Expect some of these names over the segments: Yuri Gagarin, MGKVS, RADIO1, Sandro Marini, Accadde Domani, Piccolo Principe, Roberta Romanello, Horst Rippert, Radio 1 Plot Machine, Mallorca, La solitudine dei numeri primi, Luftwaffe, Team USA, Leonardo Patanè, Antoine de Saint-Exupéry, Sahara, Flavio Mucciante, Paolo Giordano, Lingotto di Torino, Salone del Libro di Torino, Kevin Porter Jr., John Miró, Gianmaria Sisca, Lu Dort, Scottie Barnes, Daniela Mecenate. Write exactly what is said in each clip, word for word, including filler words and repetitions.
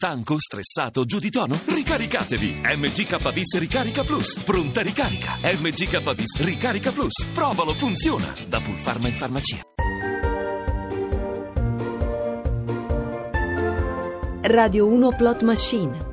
Stanco, stressato, giù di tono? Ricaricatevi! M G K V S Ricarica Plus. Pronta ricarica. M G K V S Ricarica Plus. Provalo, funziona. Da Pulfarma in farmacia. Radio uno Plot Machine.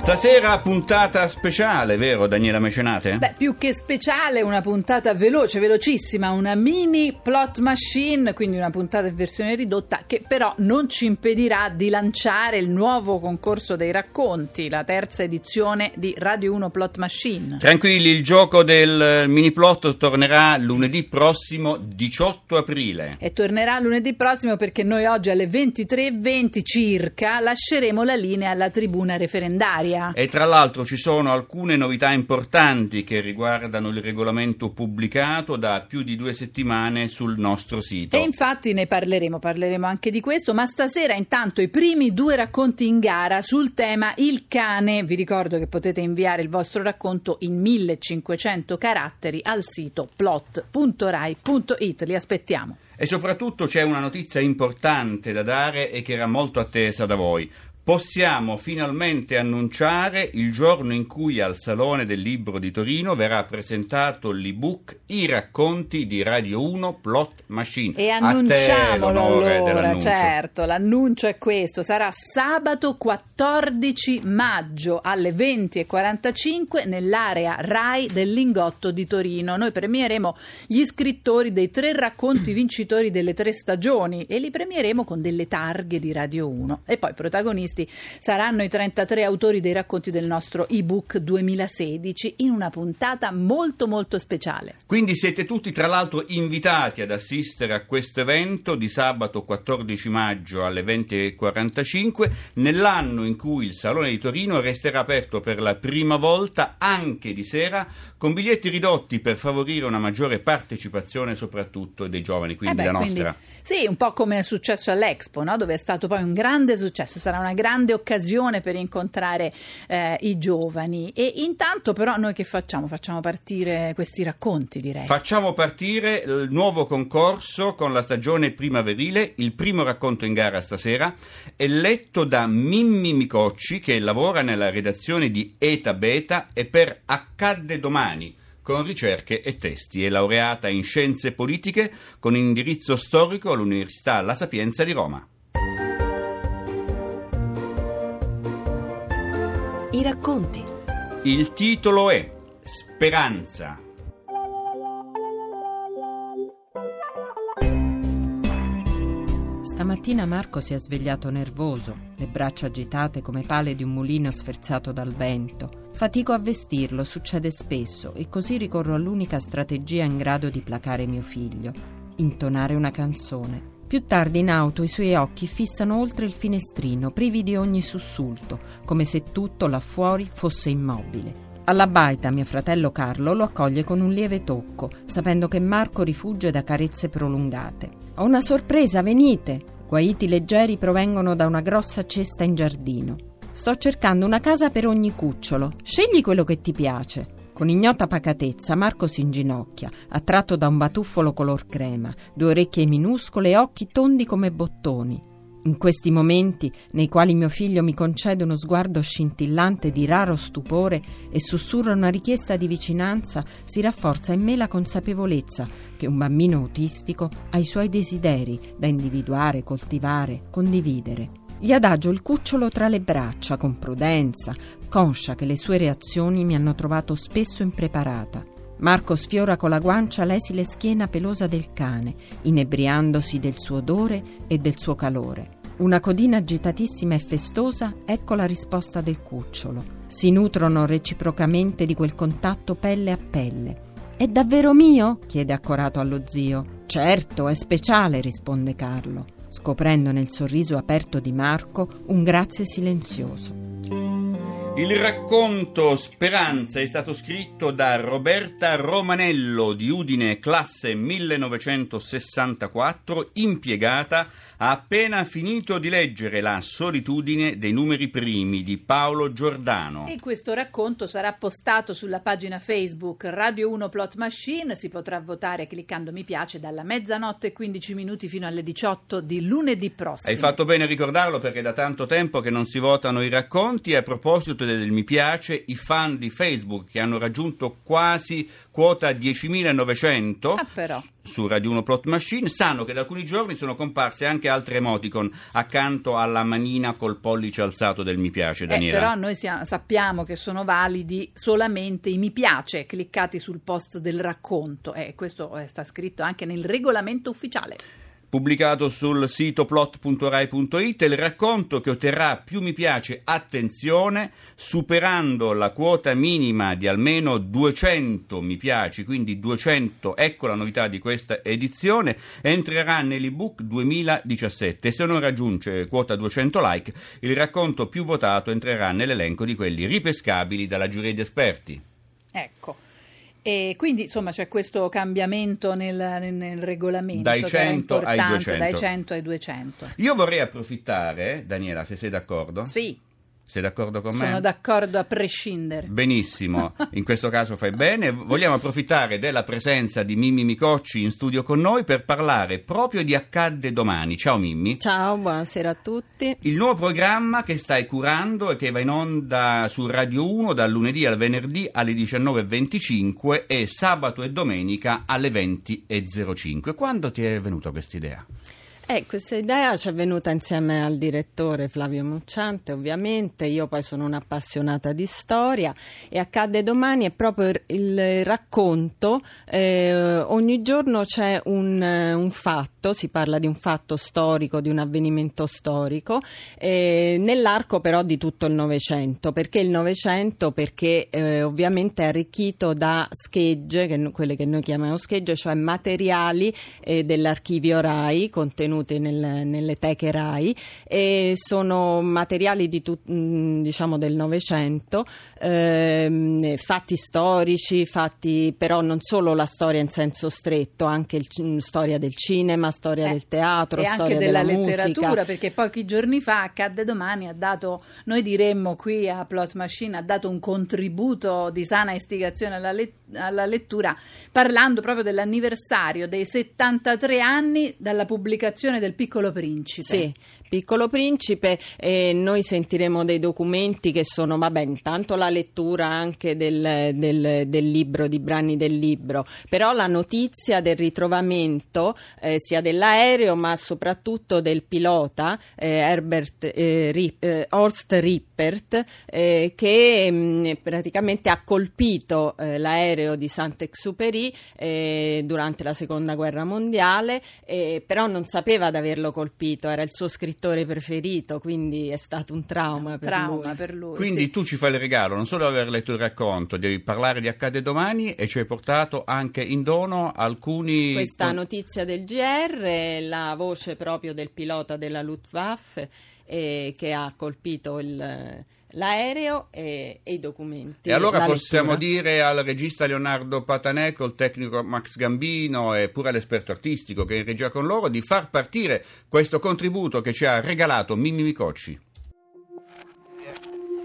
Stasera puntata speciale, vero Daniela Mecenate? Beh, più che speciale, una puntata veloce, velocissima, una mini plot machine, quindi una puntata in versione ridotta che però non ci impedirà di lanciare il nuovo concorso dei racconti, la terza edizione di Radio uno Plot Machine. Tranquilli, il gioco del mini plot tornerà lunedì prossimo diciotto aprile. E tornerà lunedì prossimo perché noi oggi alle ventitré e venti circa lasceremo la linea alla tribuna referendaria. E tra l'altro ci sono alcune novità importanti che riguardano il regolamento pubblicato da più di due settimane sul nostro sito. E infatti ne parleremo, parleremo anche di questo, ma stasera intanto i primi due racconti in gara sul tema Il cane. Vi ricordo che potete inviare il vostro racconto in millecinquecento caratteri al sito plot punto rai punto it, li aspettiamo. E soprattutto c'è una notizia importante da dare e che era molto attesa da voi. Possiamo finalmente annunciare il giorno in cui al Salone del Libro di Torino verrà presentato l'ebook I racconti di Radio uno Plot Machine. E annunciamolo allora, certo, l'annuncio è questo, sarà sabato quattordici maggio alle venti e quarantacinque nell'area Rai del Lingotto di Torino. Noi premieremo gli scrittori dei tre racconti vincitori delle tre stagioni e li premieremo con delle targhe di Radio uno e poi protagonisti saranno i trentatré autori dei racconti del nostro ebook duemilasedici in una puntata molto molto speciale. Quindi siete tutti tra l'altro invitati ad assistere a questo evento di sabato quattordici maggio alle venti e quarantacinque nell'anno in cui il Salone di Torino resterà aperto per la prima volta anche di sera con biglietti ridotti per favorire una maggiore partecipazione soprattutto dei giovani, quindi eh beh, la nostra. Quindi, sì, un po' come è successo all'Expo, no? Dove è stato poi un grande successo, sarà una grande grande occasione per incontrare eh, i giovani. E intanto però noi che facciamo? Facciamo partire questi racconti, direi. Facciamo partire il nuovo concorso con la stagione primaverile. Il primo racconto in gara stasera è letto da Mimmi Micocci, che lavora nella redazione di Eta Beta e per Accadde Domani, con ricerche e testi. È laureata in scienze politiche con indirizzo storico all'Università La Sapienza di Roma. I racconti. Il titolo è Speranza. Stamattina Marco si è svegliato nervoso, le braccia agitate come pale di un mulino sferzato dal vento. Fatico a vestirlo, succede spesso, e così ricorro all'unica strategia in grado di placare mio figlio: intonare una canzone. Più tardi in auto i suoi occhi fissano oltre il finestrino, privi di ogni sussulto, come se tutto là fuori fosse immobile. Alla baita mio fratello Carlo lo accoglie con un lieve tocco, sapendo che Marco rifugge da carezze prolungate. «Ho una sorpresa, venite!» Guaiti leggeri provengono da una grossa cesta in giardino. «Sto cercando una casa per ogni cucciolo. Scegli quello che ti piace!» Con ignota pacatezza Marco si inginocchia, attratto da un batuffolo color crema, due orecchie minuscole e occhi tondi come bottoni. In questi momenti, nei quali mio figlio mi concede uno sguardo scintillante di raro stupore e sussurra una richiesta di vicinanza, si rafforza in me la consapevolezza che un bambino autistico ha i suoi desideri da individuare, coltivare, condividere. Gli adagio il cucciolo tra le braccia con prudenza, conscia che le sue reazioni mi hanno trovato spesso impreparata. Marco sfiora con la guancia l'esile schiena pelosa del cane, inebriandosi del suo odore e del suo calore. Una codina agitatissima e festosa, ecco la risposta del cucciolo. Si nutrono reciprocamente di quel contatto pelle a pelle. «È davvero mio?» chiede accorato allo zio. «Certo, è speciale», risponde Carlo, scoprendo nel sorriso aperto di Marco un grazie silenzioso. Il racconto Speranza è stato scritto da Roberta Romanello di Udine, classe millenovecentosessantaquattro, impiegata, ha appena finito di leggere La solitudine dei numeri primi di Paolo Giordano. E questo racconto sarà postato sulla pagina Facebook Radio uno Plot Machine, si potrà votare cliccando mi piace dalla mezzanotte e quindici minuti fino alle diciotto di lunedì prossimo. Hai fatto bene a ricordarlo perché da tanto tempo che non si votano i racconti. A proposito del mi piace, i fan di Facebook che hanno raggiunto quasi quota diecimilanovecento ah, però. su Radio uno Plot Machine sanno che da alcuni giorni sono comparse anche altre emoticon accanto alla manina col pollice alzato del mi piace. Daniela, eh, però noi siamo, sappiamo che sono validi solamente i mi piace cliccati sul post del racconto, e eh, questo sta scritto anche nel regolamento ufficiale pubblicato sul sito plot punto rai punto it. Il racconto che otterrà più mi piace, attenzione, superando la quota minima di almeno duecento mi piace, quindi duecento, ecco la novità di questa edizione, entrerà nell'ebook duemiladiciassette e se non raggiunge quota duecento like, il racconto più votato entrerà nell'elenco di quelli ripescabili dalla giuria di esperti. Ecco. E quindi insomma c'è questo cambiamento nel, nel, nel regolamento dai cento ai duecento. Dai cento ai duecento. Io vorrei approfittare, Daniela, se sei d'accordo. Sì. Sei d'accordo con me? Sono d'accordo a prescindere. Benissimo, in questo caso fai bene. Vogliamo approfittare della presenza di Mimmi Micocci in studio con noi per parlare proprio di Accadde Domani. Ciao Mimmi. Ciao, buonasera a tutti. Il nuovo programma che stai curando e che va in onda su Radio uno dal lunedì al venerdì alle diciannove e venticinque e sabato e domenica alle venti e zero cinque. Quando ti è venuta questa idea? Eh, questa idea ci è venuta insieme al direttore Flavio Mucciante, ovviamente. Io poi sono un'appassionata di storia e Accadde Domani è proprio il racconto, eh, ogni giorno c'è un, un fatto, si parla di un fatto storico, di un avvenimento storico, eh, nell'arco però di tutto il Novecento. Perché il Novecento? Perché eh, ovviamente è arricchito da schegge, che, quelle che noi chiamiamo schegge, cioè materiali eh, dell'archivio RAI contenuti Nel, nelle teche RAI, e sono materiali di tut, diciamo del Novecento, ehm, fatti storici, fatti però non solo la storia in senso stretto, anche il, storia del cinema, storia eh, del teatro, e storia anche della, della letteratura, musica. Perché pochi giorni fa Accadde Domani ha dato, noi diremmo qui a Plot Machine, ha dato un contributo di sana istigazione alla, let, alla lettura, parlando proprio dell'anniversario dei settantatré anni dalla pubblicazione del Piccolo Principe. Sì, Piccolo Principe, eh, noi sentiremo dei documenti che sono, vabbè, intanto la lettura anche del, del, del libro, di brani del libro, però la notizia del ritrovamento eh, sia dell'aereo ma soprattutto del pilota eh, Herbert, eh, Rip, eh, Horst Rippert, eh, che mh, praticamente ha colpito eh, l'aereo di Saint-Exupéry eh, durante la Seconda Guerra Mondiale, eh, però non sapeva di averlo colpito, era il suo scrittore preferito, quindi è stato un trauma per, trauma lui. per lui. Quindi sì. Tu ci fai il regalo, non solo di aver letto il racconto, devi parlare di Accadde Domani e ci hai portato anche in dono alcuni... Questa notizia del G R, la voce proprio del pilota della Luftwaffe eh, che ha colpito il... l'aereo e, e i documenti. E allora possiamo lettura. dire al regista Leonardo Patanè, col tecnico Max Gambino e pure all'esperto artistico che è in regia con loro, di far partire questo contributo che ci ha regalato Mimmi Micocci.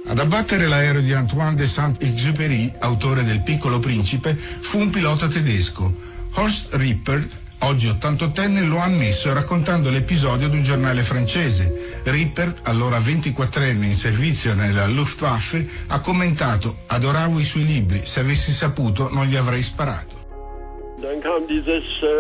Ad abbattere l'aereo di Antoine de Saint-Exupéry, autore del Piccolo Principe, fu un pilota tedesco. Horst Rippert, oggi ottantottenne, lo ha ammesso raccontando l'episodio ad un giornale francese. Rippert, allora ventiquattrenne in servizio nella Luftwaffe, ha commentato: «Adoravo i suoi libri, se avessi saputo non gli avrei sparato». È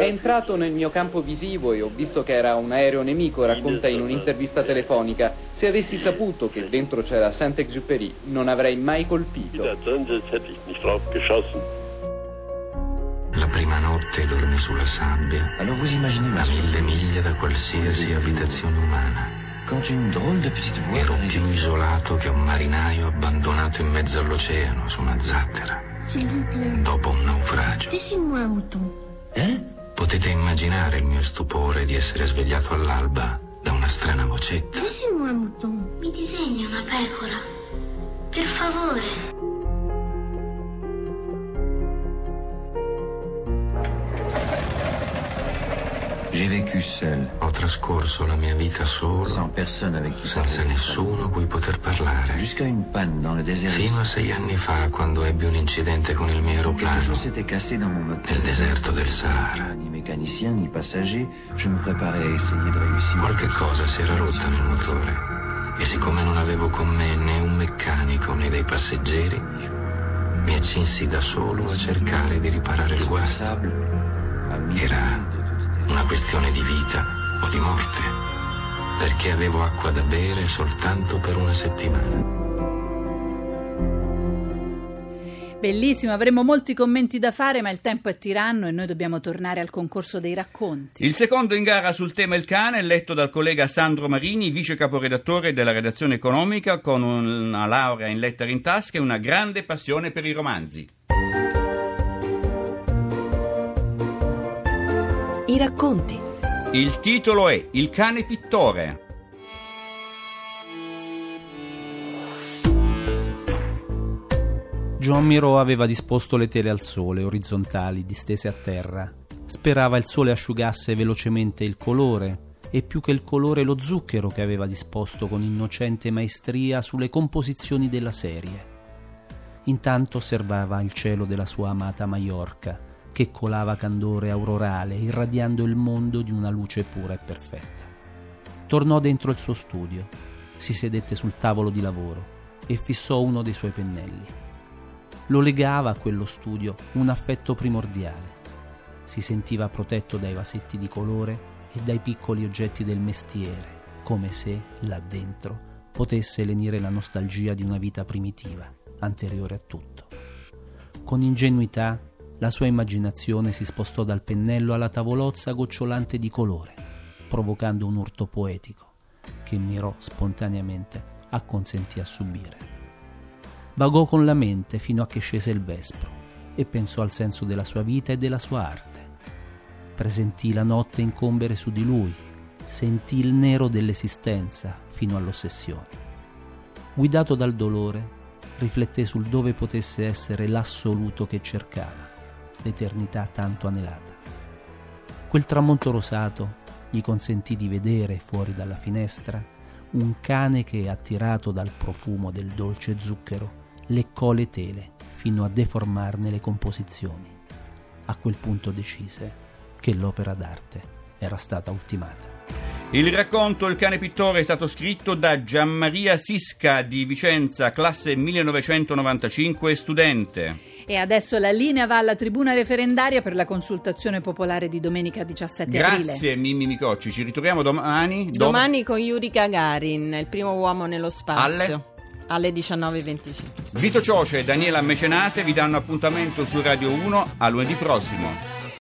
entrato nel mio campo visivo e ho visto che era un aereo nemico, racconta in un'intervista telefonica. Se avessi saputo che dentro c'era Saint-Exupéry non avrei mai colpito. La prima notte dormi sulla sabbia, a mille miglia da qualsiasi abitazione umana. Ero più isolato che un marinaio abbandonato in mezzo all'oceano su una zattera, dopo un naufragio. Eh? Potete immaginare il mio stupore di essere svegliato all'alba da una strana vocetta. Mi disegna una pecora. Per favore. J'ai vécu seul. Ho trascorso la mia vita solo, sans personne avec qui senza nessuno cui poter parlare. Jusqu'à une panne dans le désert. Fino a sei anni fa, quando ebbi un incidente con il mio aeroplano. Nel deserto del Sahara. Ni mécanicien ni passager, je me préparais à essayer de réussir. Qualche cosa si era rotta nel motore. E siccome non avevo con me né un meccanico né dei passeggeri, mi accinsi da solo a cercare di riparare il guasto. Era una questione di vita o di morte, perché avevo acqua da bere soltanto per una settimana. Bellissimo, avremmo molti commenti da fare, ma il tempo è tiranno e noi dobbiamo tornare al concorso dei racconti. Il secondo in gara sul tema Il cane è letto dal collega Sandro Marini, vice caporedattore della redazione economica, con una laurea in lettere in tasca e una grande passione per i romanzi. I racconti. Il titolo è Il cane pittore. John Miró aveva disposto le tele al sole, orizzontali, distese a terra. Sperava il sole asciugasse velocemente il colore, e più che il colore lo zucchero che aveva disposto con innocente maestria sulle composizioni della serie. Intanto osservava il cielo della sua amata Mallorca, che colava candore aurorale, irradiando il mondo di una luce pura e perfetta. Tornò dentro il suo studio, si sedette sul tavolo di lavoro e fissò uno dei suoi pennelli. Lo legava a quello studio un affetto primordiale. Si sentiva protetto dai vasetti di colore e dai piccoli oggetti del mestiere, come se, là dentro, potesse lenire la nostalgia di una vita primitiva, anteriore a tutto. Con ingenuità, la sua immaginazione si spostò dal pennello alla tavolozza gocciolante di colore, provocando un urto poetico, che Miró spontaneamente acconsentì a subire. Vagò con la mente fino a che scese il vespro e pensò al senso della sua vita e della sua arte. Presentì la notte incombere su di lui, sentì il nero dell'esistenza fino all'ossessione. Guidato dal dolore, rifletté sul dove potesse essere l'assoluto che cercava, l'eternità tanto anelata. Quel tramonto rosato gli consentì di vedere fuori dalla finestra un cane che, attirato dal profumo del dolce zucchero, leccò le tele fino a deformarne le composizioni. A quel punto decise che l'opera d'arte era stata ultimata. Il racconto Il cane pittore è stato scritto da Gianmaria Sisca di Vicenza, classe millenovecentonovantacinque, studente. E adesso la linea va alla tribuna referendaria per la consultazione popolare di domenica diciassette aprile. Grazie Mimmi Micocci, ci ritroviamo domani. Dom- domani con Yuri Gagarin, il primo uomo nello spazio. Alle? Alle diciannove e venticinque. Vito Cioce e Daniela Mecenate vi danno appuntamento su Radio uno a lunedì prossimo.